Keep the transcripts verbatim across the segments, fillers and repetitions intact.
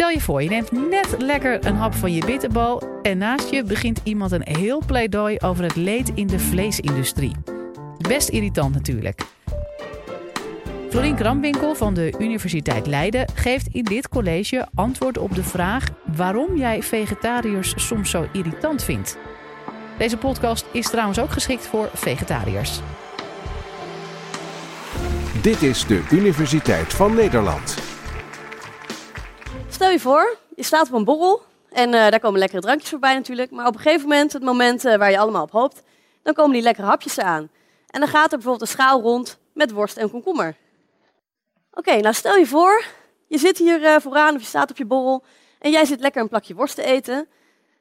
Stel je voor, je neemt net lekker een hap van je bitterbal en naast je begint iemand een heel pleidooi over het leed in de vleesindustrie. Best irritant natuurlijk. Florien Cramwinckel van de Universiteit Leiden geeft in dit college antwoord op de vraag waarom jij vegetariërs soms zo irritant vindt. Deze podcast is trouwens ook geschikt voor vegetariërs. Dit is de Universiteit van Nederland. Stel je voor, je staat op een borrel en uh, daar komen lekkere drankjes voorbij natuurlijk. Maar op een gegeven moment, het moment uh, waar je allemaal op hoopt, dan komen die lekkere hapjes aan. En dan gaat er bijvoorbeeld een schaal rond met worst en komkommer. Oké, okay, nou stel je voor, je zit hier uh, vooraan of je staat op je borrel en jij zit lekker een plakje worst te eten.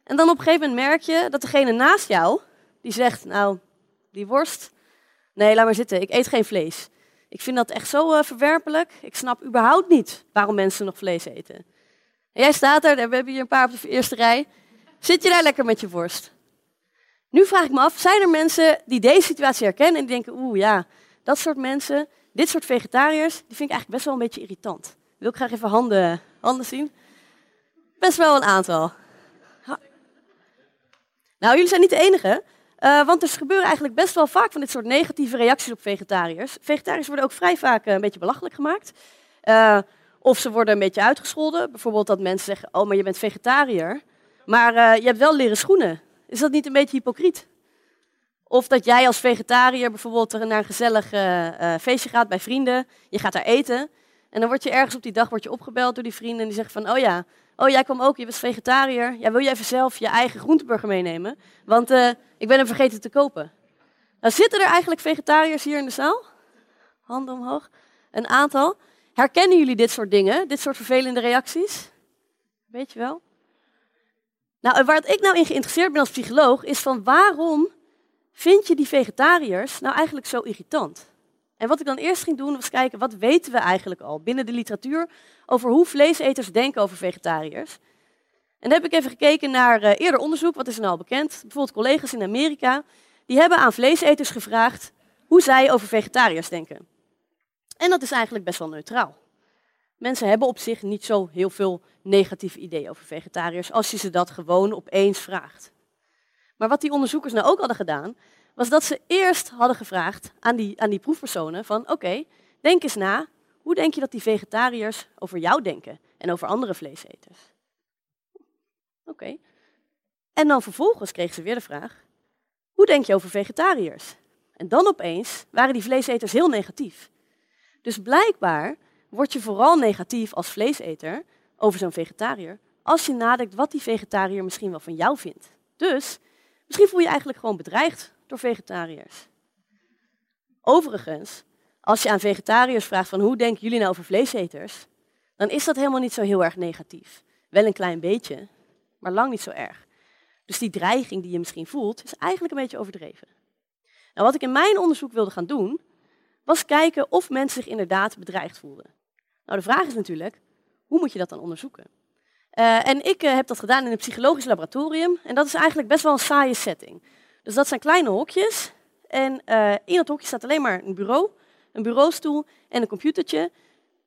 En dan op een gegeven moment merk je dat degene naast jou, die zegt, nou, die worst, nee, laat maar zitten, ik eet geen vlees. Ik vind dat echt zo uh, verwerpelijk. Ik snap überhaupt niet waarom mensen nog vlees eten. En jij staat er, we hebben hier een paar op de eerste rij. Zit je daar lekker met je worst? Nu vraag ik me af, zijn er mensen die deze situatie herkennen en die denken, oeh ja, dat soort mensen, dit soort vegetariërs, die vind ik eigenlijk best wel een beetje irritant. Wil ik graag even handen, handen zien? Best wel een aantal. Ha. Nou, jullie zijn niet de enige. Uh, want er gebeuren eigenlijk best wel vaak van dit soort negatieve reacties op vegetariërs. Vegetariërs worden ook vrij vaak uh, een beetje belachelijk gemaakt. Uh, of ze worden een beetje uitgescholden. Bijvoorbeeld dat mensen zeggen, oh, maar je bent vegetariër, maar uh, je hebt wel leren schoenen. Is dat niet een beetje hypocriet? Of dat jij als vegetariër bijvoorbeeld naar een gezellig uh, uh, feestje gaat bij vrienden. Je gaat daar eten. En dan word je ergens op die dag word je opgebeld door die vrienden. En die zeggen van, oh ja, oh jij kwam ook, je was vegetariër. Ja, wil jij even zelf je eigen groenteburger meenemen? Want uh, ik ben hem vergeten te kopen. Nou, zitten er eigenlijk vegetariërs hier in de zaal? Handen omhoog. Een aantal. Herkennen jullie dit soort dingen? Dit soort vervelende reacties? Weet je wel? Nou, waar ik nou in geïnteresseerd ben als psycholoog is van waarom vind je die vegetariërs nou eigenlijk zo irritant? En wat ik dan eerst ging doen was kijken, wat weten we eigenlijk al binnen de literatuur over hoe vleeseters denken over vegetariërs? En dan heb ik even gekeken naar uh, eerder onderzoek, wat is er nou al bekend? Bijvoorbeeld collega's in Amerika, die hebben aan vleeseters gevraagd hoe zij over vegetariërs denken. En dat is eigenlijk best wel neutraal. Mensen hebben op zich niet zo heel veel negatief ideeën over vegetariërs als je ze dat gewoon opeens vraagt. Maar wat die onderzoekers nou ook hadden gedaan, was dat ze eerst hadden gevraagd aan die, aan die proefpersonen van oké, okay, denk eens na, hoe denk je dat die vegetariërs over jou denken en over andere vleeseters? Oké. Okay. En dan vervolgens kregen ze weer de vraag, hoe denk je over vegetariërs? En dan opeens waren die vleeseters heel negatief. Dus blijkbaar word je vooral negatief als vleeseter over zo'n vegetariër als je nadenkt wat die vegetariër misschien wel van jou vindt. Dus misschien voel je je eigenlijk gewoon bedreigd door vegetariërs. Overigens, als je aan vegetariërs vraagt van hoe denken jullie nou over vleeseters, dan is dat helemaal niet zo heel erg negatief. Wel een klein beetje, maar lang niet zo erg. Dus die dreiging die je misschien voelt, is eigenlijk een beetje overdreven. Nou, wat ik in mijn onderzoek wilde gaan doen, was kijken of mensen zich inderdaad bedreigd voelden. Nou, de vraag is natuurlijk, hoe moet je dat dan onderzoeken? Uh, en ik uh, heb dat gedaan in een psychologisch laboratorium. En dat is eigenlijk best wel een saaie setting. Dus dat zijn kleine hokjes. En uh, in dat hokje staat alleen maar een bureau, een bureaustoel en een computertje.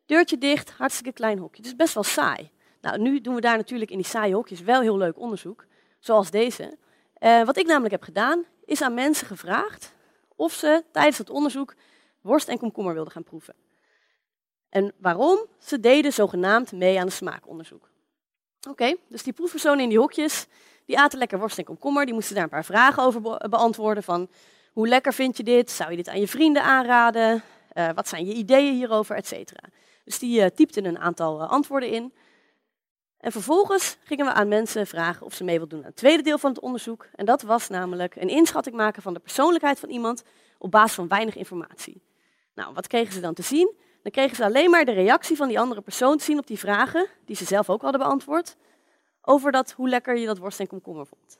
Deurtje dicht, hartstikke klein hokje. Dus best wel saai. Nou, nu doen we daar natuurlijk in die saaie hokjes wel heel leuk onderzoek. Zoals deze. Uh, wat ik namelijk heb gedaan, is aan mensen gevraagd of ze tijdens het onderzoek worst en komkommer wilden gaan proeven. En waarom? Ze deden zogenaamd mee aan een smaakonderzoek. Oké, okay, dus die proefpersonen in die hokjes, die aten lekker worst en komkommer. Die moesten daar een paar vragen over be- beantwoorden. Van hoe lekker vind je dit? Zou je dit aan je vrienden aanraden? Uh, wat zijn je ideeën hierover? Etcetera. Dus die uh, typten een aantal uh, antwoorden in. En vervolgens gingen we aan mensen vragen of ze mee wilden doen aan het tweede deel van het onderzoek. En dat was namelijk een inschatting maken van de persoonlijkheid van iemand op basis van weinig informatie. Nou, wat kregen ze dan te zien? Dan kregen ze alleen maar de reactie van die andere persoon te zien op die vragen, die ze zelf ook hadden beantwoord, over dat, hoe lekker je dat worst en komkommer vond.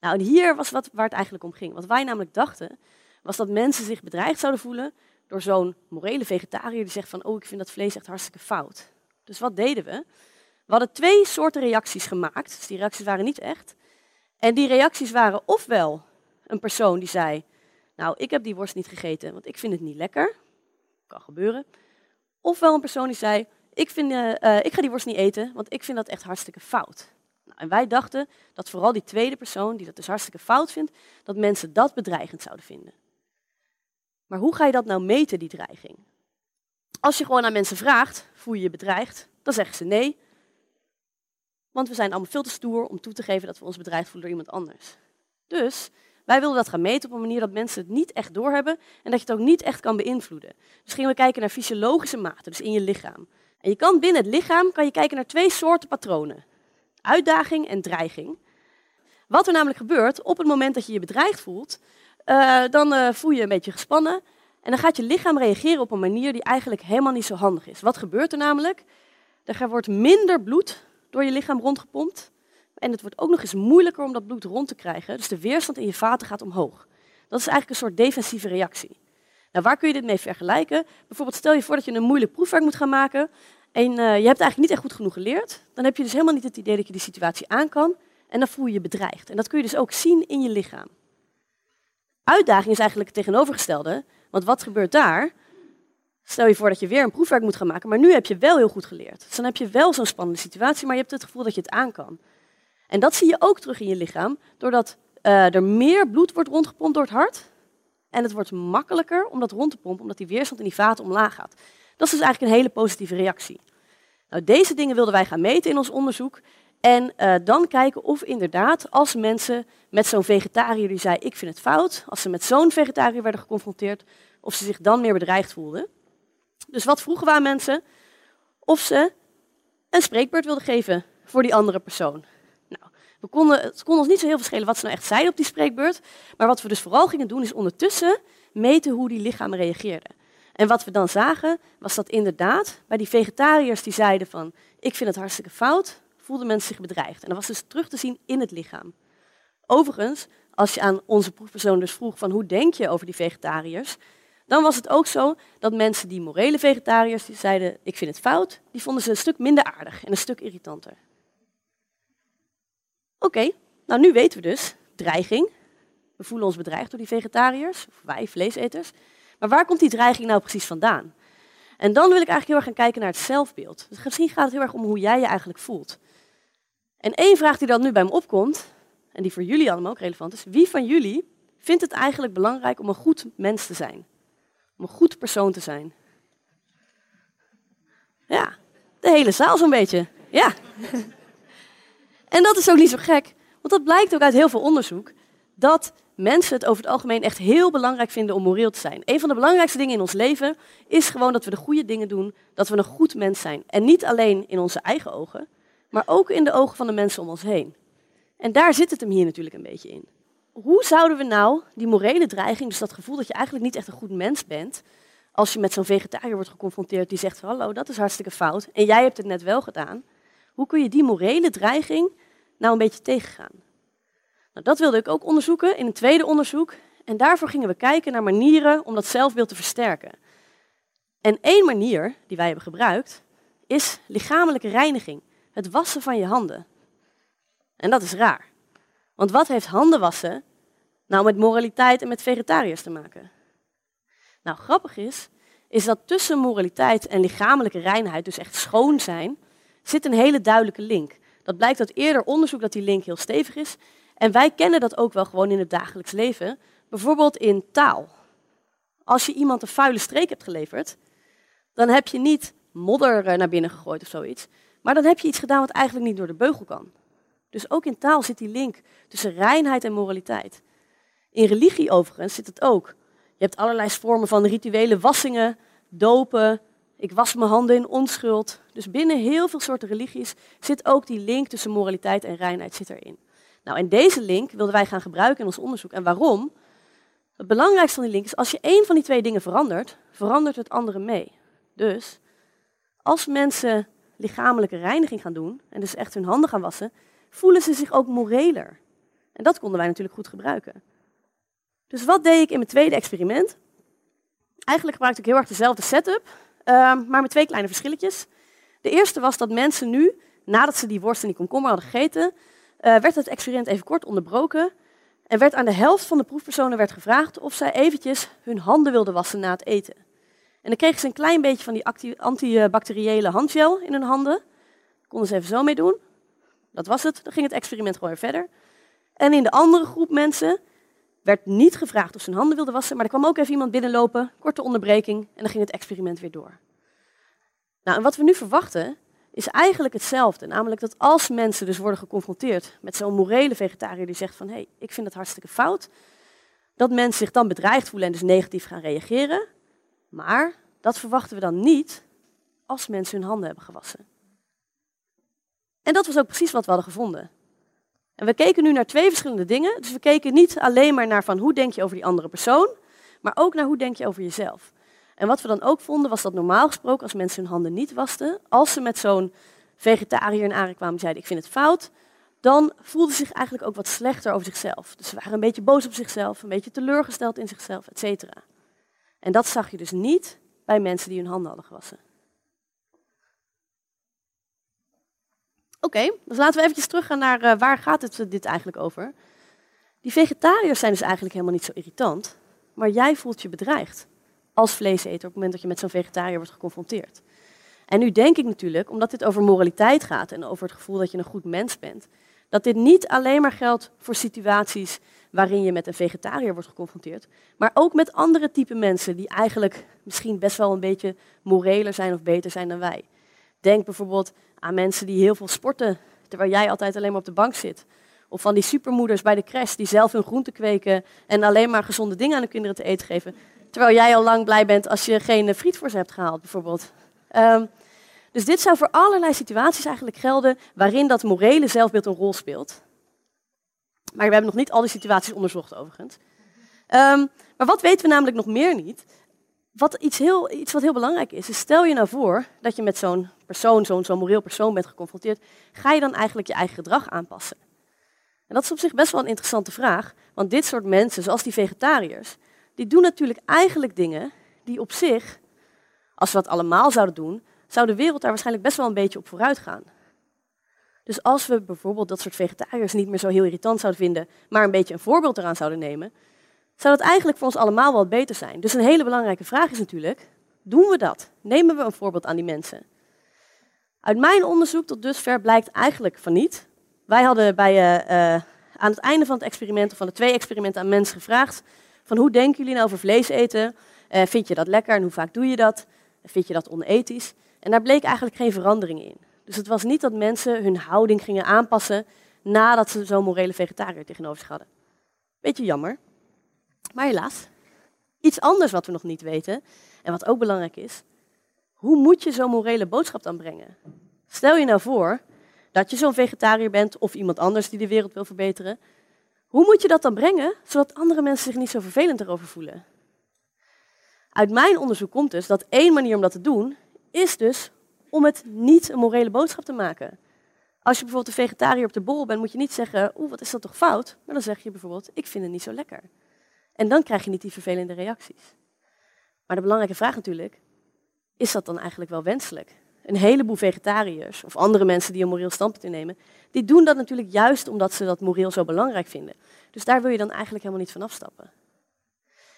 Nou, en hier was wat, waar het eigenlijk om ging. Wat wij namelijk dachten, was dat mensen zich bedreigd zouden voelen door zo'n morele vegetariër die zegt van, oh, ik vind dat vlees echt hartstikke fout. Dus wat deden we? We hadden twee soorten reacties gemaakt, dus die reacties waren niet echt. En die reacties waren ofwel een persoon die zei, nou, ik heb die worst niet gegeten, want ik vind het niet lekker. Kan gebeuren. Ofwel een persoon die zei, ik, vind, uh, uh, ik ga die worst niet eten, want ik vind dat echt hartstikke fout. Nou, en wij dachten dat vooral die tweede persoon, die dat dus hartstikke fout vindt, dat mensen dat bedreigend zouden vinden. Maar hoe ga je dat nou meten, die dreiging? Als je gewoon aan mensen vraagt, voel je je bedreigd, dan zeggen ze nee. Want we zijn allemaal veel te stoer om toe te geven dat we ons bedreigd voelen door iemand anders. Dus wij wilden dat gaan meten op een manier dat mensen het niet echt doorhebben en dat je het ook niet echt kan beïnvloeden. Dus gingen we kijken naar fysiologische maten, dus in je lichaam. En je kan binnen het lichaam kan je kijken naar twee soorten patronen. Uitdaging en dreiging. Wat er namelijk gebeurt, op het moment dat je je bedreigd voelt, uh, dan uh, voel je je een beetje gespannen. En dan gaat je lichaam reageren op een manier die eigenlijk helemaal niet zo handig is. Wat gebeurt er namelijk? Er wordt minder bloed door je lichaam rondgepompt. En het wordt ook nog eens moeilijker om dat bloed rond te krijgen. Dus de weerstand in je vaten gaat omhoog. Dat is eigenlijk een soort defensieve reactie. Nou, waar kun je dit mee vergelijken? Bijvoorbeeld stel je voor dat je een moeilijk proefwerk moet gaan maken. En uh, je hebt eigenlijk niet echt goed genoeg geleerd. Dan heb je dus helemaal niet het idee dat je die situatie aan kan. En dan voel je je bedreigd. En dat kun je dus ook zien in je lichaam. Uitdaging is eigenlijk het tegenovergestelde. Want wat gebeurt daar? Stel je voor dat je weer een proefwerk moet gaan maken, maar nu heb je wel heel goed geleerd. Dus dan heb je wel zo'n spannende situatie, maar je hebt het gevoel dat je het aan kan. En dat zie je ook terug in je lichaam, doordat uh, er meer bloed wordt rondgepompt door het hart. En het wordt makkelijker om dat rond te pompen, omdat die weerstand in die vaten omlaag gaat. Dat is dus eigenlijk een hele positieve reactie. Nou, deze dingen wilden wij gaan meten in ons onderzoek. En uh, dan kijken of inderdaad, als mensen met zo'n vegetariër die zei ik vind het fout, als ze met zo'n vegetariër werden geconfronteerd, of ze zich dan meer bedreigd voelden. Dus wat vroegen we aan mensen? Of ze een spreekbeurt wilden geven voor die andere persoon. Nou, we konden, het kon ons niet zo heel veel schelen wat ze nou echt zeiden op die spreekbeurt. Maar wat we dus vooral gingen doen is ondertussen meten hoe die lichamen reageerden. En wat we dan zagen was dat inderdaad bij die vegetariërs die zeiden van ik vind het hartstikke fout, voelden mensen zich bedreigd. En dat was dus terug te zien in het lichaam. Overigens, als je aan onze proefpersoon dus vroeg van hoe denk je over die vegetariërs, dan was het ook zo dat mensen die morele vegetariërs die zeiden ik vind het fout, die vonden ze een stuk minder aardig en een stuk irritanter. Oké, okay, nou nu weten we dus, dreiging. We voelen ons bedreigd door die vegetariërs, of wij vleeseters. Maar waar komt die dreiging nou precies vandaan? En dan wil ik eigenlijk heel erg gaan kijken naar het zelfbeeld. Dus misschien gaat het heel erg om hoe jij je eigenlijk voelt. En één vraag die dan nu bij me opkomt, en die voor jullie allemaal ook relevant is, wie van jullie vindt het eigenlijk belangrijk om een goed mens te zijn? Om een goed persoon te zijn? Ja, de hele zaal zo'n beetje. Ja. En dat is ook niet zo gek, want dat blijkt ook uit heel veel onderzoek, dat mensen het over het algemeen echt heel belangrijk vinden om moreel te zijn. Een van de belangrijkste dingen in ons leven is gewoon dat we de goede dingen doen, dat we een goed mens zijn. En niet alleen in onze eigen ogen, maar ook in de ogen van de mensen om ons heen. En daar zit het hem hier natuurlijk een beetje in. Hoe zouden we nou die morele dreiging, dus dat gevoel dat je eigenlijk niet echt een goed mens bent, als je met zo'n vegetariër wordt geconfronteerd die zegt, hallo, dat is hartstikke fout, en jij hebt het net wel gedaan. Hoe kun je die morele dreiging nou een beetje tegengaan? Nou, dat wilde ik ook onderzoeken in een tweede onderzoek. En daarvoor gingen we kijken naar manieren om dat zelfbeeld te versterken. En één manier die wij hebben gebruikt is lichamelijke reiniging. Het wassen van je handen. En dat is raar. Want wat heeft handen wassen nou met moraliteit en met vegetariërs te maken? Nou, grappig is, is dat tussen moraliteit en lichamelijke reinheid, dus echt schoon zijn, zit een hele duidelijke link. Dat blijkt uit eerder onderzoek dat die link heel stevig is. En wij kennen dat ook wel gewoon in het dagelijks leven. Bijvoorbeeld in taal. Als je iemand een vuile streek hebt geleverd, dan heb je niet modder naar binnen gegooid of zoiets. Maar dan heb je iets gedaan wat eigenlijk niet door de beugel kan. Dus ook in taal zit die link tussen reinheid en moraliteit. In religie overigens zit het ook. Je hebt allerlei vormen van rituele wassingen, dopen, ik was mijn handen in onschuld. Dus binnen heel veel soorten religies zit ook die link tussen moraliteit en reinheid zit erin. Nou, en deze link wilden wij gaan gebruiken in ons onderzoek. En waarom? Het belangrijkste van die link is, als je één van die twee dingen verandert, verandert het andere mee. Dus, als mensen lichamelijke reiniging gaan doen, en dus echt hun handen gaan wassen, voelen ze zich ook moreler. En dat konden wij natuurlijk goed gebruiken. Dus wat deed ik in mijn tweede experiment? Eigenlijk gebruikte ik heel erg dezelfde setup, uh, maar met twee kleine verschilletjes. De eerste was dat mensen nu, nadat ze die worst en die komkommer hadden gegeten, Uh, werd het experiment even kort onderbroken en werd aan de helft van de proefpersonen werd gevraagd of zij eventjes hun handen wilden wassen na het eten. En dan kregen ze een klein beetje van die antibacteriële handgel in hun handen. Konden ze even zo mee doen. Dat was het. Dan ging het experiment gewoon weer verder. En in de andere groep mensen werd niet gevraagd of ze hun handen wilden wassen, maar er kwam ook even iemand binnenlopen, korte onderbreking, en dan ging het experiment weer door. Nou, en wat we nu verwachten is eigenlijk hetzelfde. Namelijk dat als mensen dus worden geconfronteerd met zo'n morele vegetariër die zegt van hé, hey, ik vind dat hartstikke fout, dat mensen zich dan bedreigd voelen en dus negatief gaan reageren. Maar dat verwachten we dan niet als mensen hun handen hebben gewassen. En dat was ook precies wat we hadden gevonden. En we keken nu naar twee verschillende dingen. Dus we keken niet alleen maar naar van hoe denk je over die andere persoon, maar ook naar hoe denk je over jezelf. En wat we dan ook vonden was dat normaal gesproken als mensen hun handen niet wasten, als ze met zo'n vegetariër in aanraking kwamen en zeiden ik vind het fout, dan voelden ze zich eigenlijk ook wat slechter over zichzelf. Dus ze waren een beetje boos op zichzelf, een beetje teleurgesteld in zichzelf, et cetera. En dat zag je dus niet bij mensen die hun handen hadden gewassen. Oké, okay, dus laten we eventjes teruggaan naar uh, waar gaat het, dit eigenlijk over. Die vegetariërs zijn dus eigenlijk helemaal niet zo irritant, maar jij voelt je bedreigd als vleeseter op het moment dat je met zo'n vegetariër wordt geconfronteerd. En nu denk ik natuurlijk, omdat dit over moraliteit gaat en over het gevoel dat je een goed mens bent, dat dit niet alleen maar geldt voor situaties waarin je met een vegetariër wordt geconfronteerd, maar ook met andere type mensen die eigenlijk misschien best wel een beetje moreler zijn of beter zijn dan wij. Denk bijvoorbeeld aan mensen die heel veel sporten, terwijl jij altijd alleen maar op de bank zit. Of van die supermoeders bij de crash die zelf hun groenten kweken en alleen maar gezonde dingen aan hun kinderen te eten geven. Terwijl jij al lang blij bent als je geen friet voor ze hebt gehaald, bijvoorbeeld. Um, dus dit zou voor allerlei situaties eigenlijk gelden waarin dat morele zelfbeeld een rol speelt. Maar we hebben nog niet al die situaties onderzocht, overigens. Um, maar wat weten we namelijk nog meer niet? Wat iets, heel, iets wat heel belangrijk is, is stel je nou voor dat je met zo'n persoon, zo'n zo'n moreel persoon bent geconfronteerd, ga je dan eigenlijk je eigen gedrag aanpassen? En dat is op zich best wel een interessante vraag, want dit soort mensen, zoals die vegetariërs, die doen natuurlijk eigenlijk dingen die op zich, als we dat allemaal zouden doen, zou de wereld daar waarschijnlijk best wel een beetje op vooruit gaan. Dus als we bijvoorbeeld dat soort vegetariërs niet meer zo heel irritant zouden vinden, maar een beetje een voorbeeld eraan zouden nemen, zou dat eigenlijk voor ons allemaal wel beter zijn. Dus een hele belangrijke vraag is natuurlijk, doen we dat? Nemen we een voorbeeld aan die mensen? Uit mijn onderzoek tot dusver blijkt eigenlijk van niet. Wij hadden bij, uh, uh, aan het einde van het experiment, of van de twee experimenten aan mensen gevraagd, van hoe denken jullie nou over vlees eten? Uh, vind je dat lekker en hoe vaak doe je dat? Uh, vind je dat onethisch? En daar bleek eigenlijk geen verandering in. Dus het was niet dat mensen hun houding gingen aanpassen nadat ze zo'n morele vegetariër tegenover zich hadden. Beetje jammer. Maar helaas, iets anders wat we nog niet weten, en wat ook belangrijk is, hoe moet je zo'n morele boodschap dan brengen? Stel je nou voor dat je zo'n vegetariër bent of iemand anders die de wereld wil verbeteren. Hoe moet je dat dan brengen, zodat andere mensen zich niet zo vervelend erover voelen? Uit mijn onderzoek komt dus dat één manier om dat te doen, is dus om het niet een morele boodschap te maken. Als je bijvoorbeeld een vegetariër op de borrel bent, moet je niet zeggen, oeh, wat is dat toch fout? Maar dan zeg je bijvoorbeeld, ik vind het niet zo lekker. En dan krijg je niet die vervelende reacties. Maar de belangrijke vraag natuurlijk, is dat dan eigenlijk wel wenselijk? Een heleboel vegetariërs of andere mensen die een moreel standpunt innemen, die doen dat natuurlijk juist omdat ze dat moreel zo belangrijk vinden. Dus daar wil je dan eigenlijk helemaal niet van afstappen.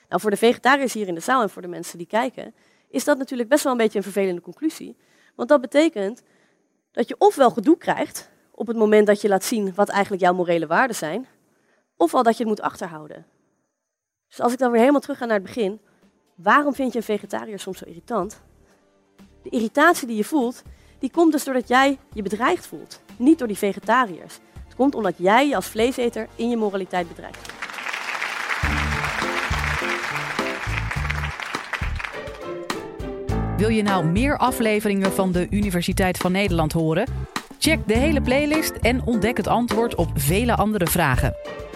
Nou, voor de vegetariërs hier in de zaal en voor de mensen die kijken, is dat natuurlijk best wel een beetje een vervelende conclusie. Want dat betekent dat je ofwel gedoe krijgt op het moment dat je laat zien wat eigenlijk jouw morele waarden zijn, ofwel dat je het moet achterhouden. Dus als ik dan weer helemaal terug ga naar het begin, waarom vind je een vegetariër soms zo irritant? De irritatie die je voelt, die komt dus doordat jij je bedreigd voelt, niet door die vegetariërs. Het komt omdat jij je als vleeseter in je moraliteit bedreigt. Wil je nou meer afleveringen van de Universiteit van Nederland horen? Check de hele playlist en ontdek het antwoord op vele andere vragen.